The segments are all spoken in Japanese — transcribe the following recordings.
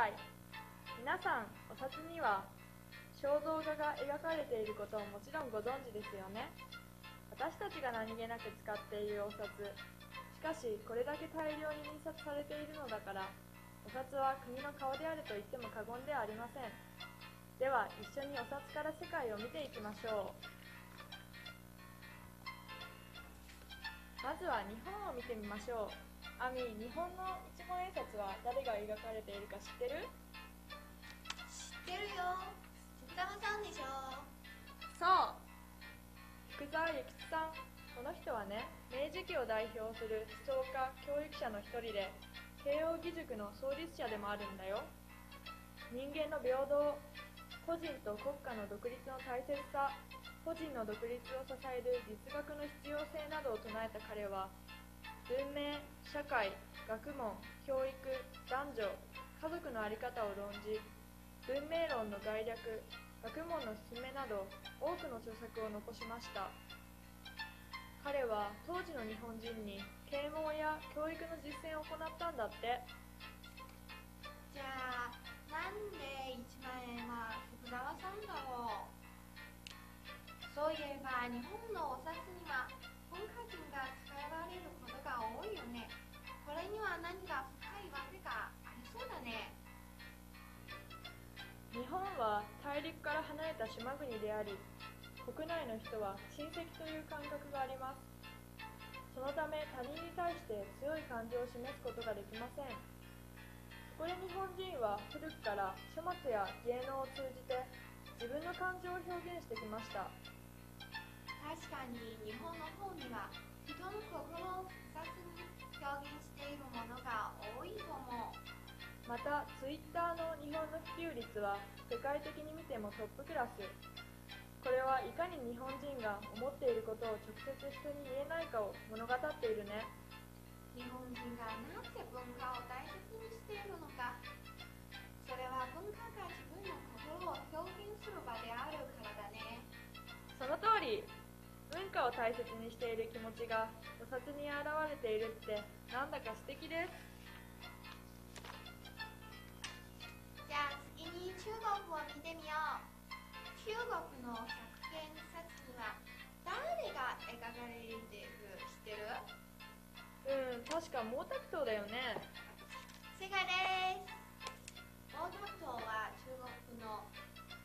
来、皆さんお札には肖像画が描かれていることをもちろんご存知ですよね。私たちが何気なく使っているお札、しかしこれだけ大量に印刷されているのだから、お札は国の顔であると言っても過言ではありません。では一緒にお札から世界を見ていきましょう。まずは日本を見てみましょう。アミ、日本の一万円札は誰が描かれているか知ってる？知ってるよ。福沢さんでしょ。そう、福沢諭吉さん。この人はね、明治期を代表する思想家、教育者の一人で、慶應義塾の創立者でもあるんだよ。人間の平等、個人と国家の独立の大切さ、個人の独立を支える実学の必要性などを唱えた彼は、文明、社会、学問、教育、男女、家族の在り方を論じ、文明論の概略、学問の勧めなど多くの著作を残しました。彼は当時の日本人に啓蒙や教育の実践を行ったんだって。じゃあなんで1万円は福沢さんだろう。そういえば日本のお札には文化人が使われることが多いよね。これには何か深いわけがありそうだね。日本は大陸から離れた島国であり、国内の人は親戚という感覚があります。そのため他人に対して強い感情を示すことができません。そこで日本人は古くから書物や芸能を通じて自分の感情を表現してきました。確かに日本の方には人の心を複雑に表現しているものが多いと思う。またツイッターの日本の普及率は世界的に見てもトップクラス。これはいかに日本人が思っていることを直接人に言えないかを物語っているね。日本人がなんて文化を大切にしているのか。それは文化が自分の心を表現する場であるからだね。その通り。文化を大切にしている気持ちがお札に現れているってなんだか素敵です。じゃあ次に中国を見てみよう。中国の100円札には誰が描かれている知ってる？確か毛沢東だよね。正解です。毛沢東は中国の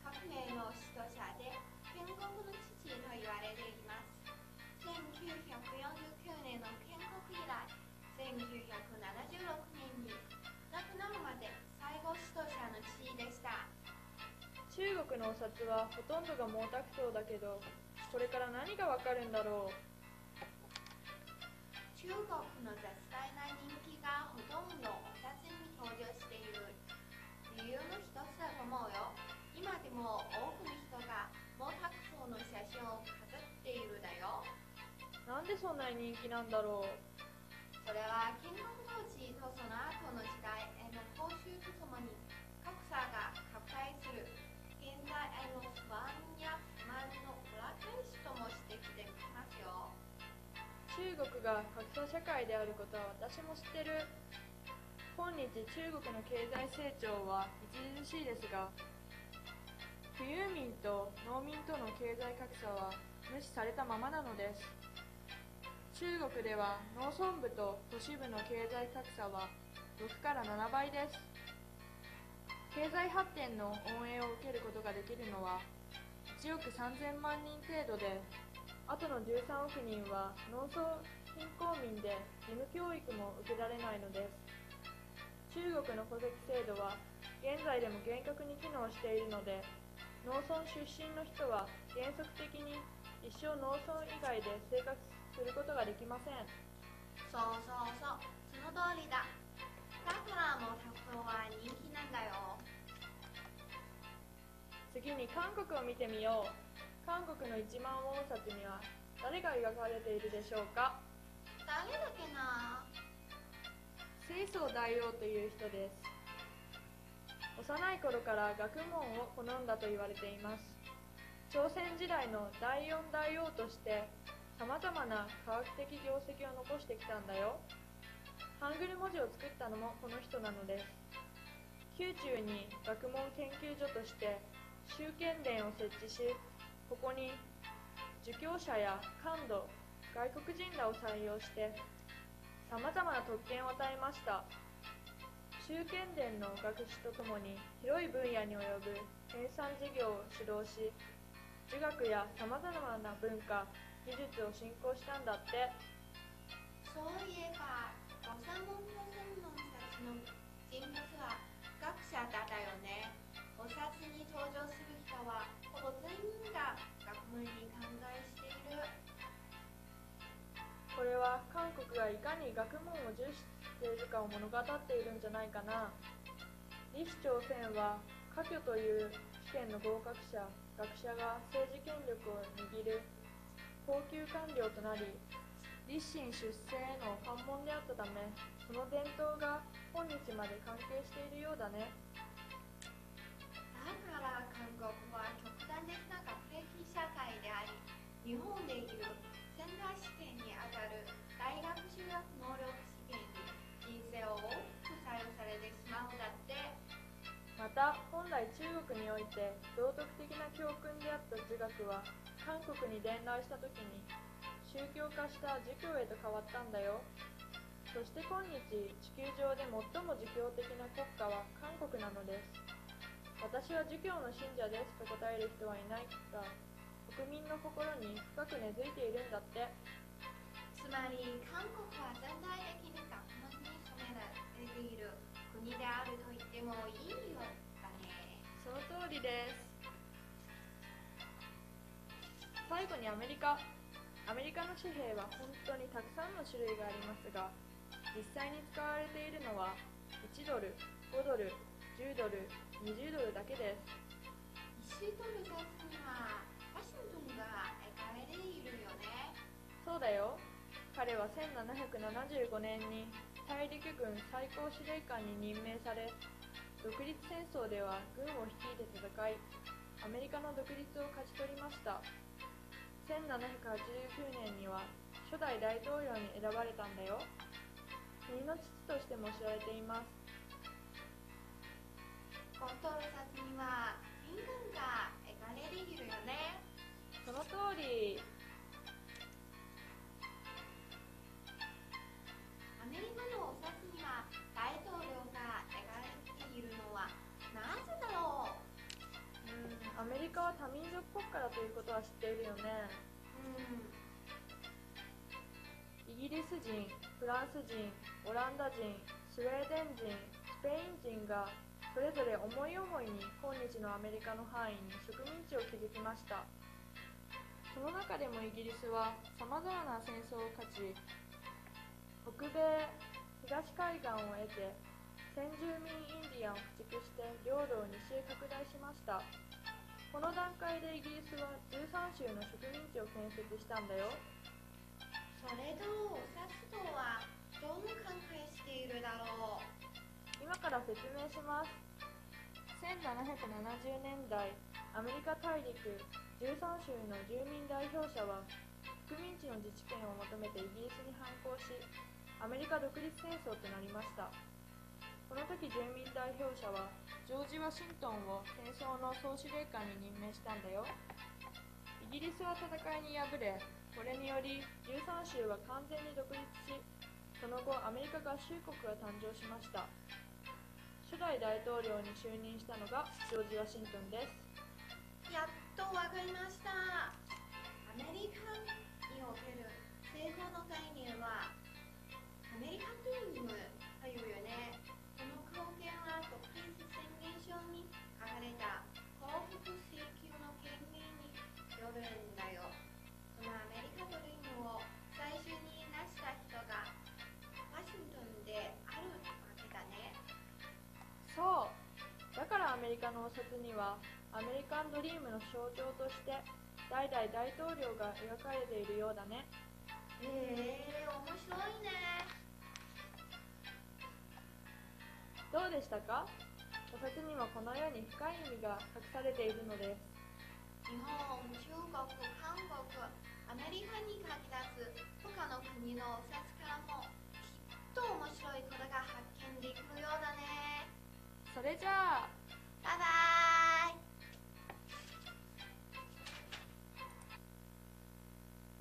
革命の指導者で、建国の父と言われています。1949年の建国以来、1976年に亡くなるまで最後指導者の地位でした。中国のお札はほとんどが毛沢東だけど、これから何がわかるんだろう。中国の絶大な人気がほとんどお札に登場している理由の一つだと思うよ。今でも多くの人が毛沢東の写真を飾っているだよ。なんでそんなに人気なんだろう。それは建国当時とその後の時代への報酬とともに格差が拡大する。現在への不安や不満の裏返しとも指摘できますよ。中国が格差社会であることは私も知ってる。今日中国の経済成長は著しいですが、富裕民と農民との経済格差は無視されたままなのです。中国では農村部と都市部の経済格差は6から7倍です。経済発展の恩恵を受けることができるのは1億3000万人程度で、あとの13億人は農村貧困民で義務教育も受けられないのです。中国の戸籍制度は現在でも厳格に機能しているので、農村出身の人は原則的に一生農村以外で生活することができません。そうそうそう、その通りだ。だから毛沢東は人気なんだよ。次に韓国を見てみよう。韓国の一万ウォン札には誰が描かれているでしょうか。誰だっけな。清宗大王という人です。幼い頃から学問を好んだと言われています。朝鮮時代の第四大王としてさまざまな科学的業績を残してきたんだよ。ハングル文字を作ったのもこの人なのです。宮中に学問研究所として修験殿を設置し、ここに儒教者や官土、外国人らを採用してさまざまな特権を与えました。修験殿の学士とともに広い分野に及ぶ編纂事業を主導し、儒学やさまざまな文化、技術を振興したんだって。そういえば学者文庫専門たちの人物は学者だだよね。お札に登場する人はほぼ全員が学問に関係している。これは韓国がいかに学問を重視しているかを物語っているんじゃないかな。李氏朝鮮は科挙という試験の合格者、学者が政治権力を握る高級官僚となり、立身出世への関門であったため、その伝統が今日まで関係しているようだね。だから韓国は極端的な学歴社会であり、日本でいう仙台試験にあたる大学修学能力試験に人生を大きく左右されてしまうんだって。また本来中国において道徳的な教訓であった儒学は、韓国に伝来した時に宗教化した儒教へと変わったんだよ。そして今日、地球上で最も儒教的な国家は韓国なのです。私は儒教の信者ですと答える人はいないが、国民の心に深く根付いているんだって。つまり韓国は全体的に学問に染められている国であると言ってもいいようだね。その通りです。最後にアメリカ。アメリカの紙幣は本当にたくさんの種類がありますが、実際に使われているのは1ドル、5ドル、10ドル、20ドルだけです。1ドル出すにはワシントンが描かれているよね。そうだよ。彼は1775年に大陸軍最高司令官に任命され、独立戦争では軍を率いて戦い、アメリカの独立を勝ち取りました。1789年には初代大統領に選ばれたんだよ。国の父としても知られています。本当の札には民軍が描かれているよね。その通り。アメリカのお札には大統領が描かれているのはなぜだろう。アメリカは多民族国家だということは知っているよね。イギリス人、フランス人、オランダ人、スウェーデン人、スペイン人がそれぞれ思い思いに今日のアメリカの範囲に植民地を築きました。その中でもイギリスはさまざまな戦争を勝ち、北米東海岸を得て先住民インディアンを駆逐して領土を西へ拡大しました。この段階でイギリスは13州の植民地を建設したんだよ。それとお札とはどう関係しているだろう。今から説明します。1770年代、アメリカ大陸13州の住民代表者は植民地の自治権を求めてイギリスに反抗し、アメリカ独立戦争となりました。この時、住民代表者はジョージ・ワシントンを戦争の総司令官に任命したんだよ。イギリスは戦いに敗れ、これにより13州は完全に独立し、その後アメリカ合衆国が誕生しました。初代大統領に就任したのがジョージ・ワシントンです。やっとわかりました。アメリカにおける西方の概念はアメリカトゥイズムというよね。この表現は独立宣言書に書かれた幸福請求の権限によるんだよ。そのアメリカドリームを最初に成した人がワシントンであるわけだね。そう。だからアメリカのお札にはアメリカンドリームの象徴として代々大統領が描かれているようだね。面白いね。どうでしたか？お札にもこのように深い意味が隠されているのです。日本、中国、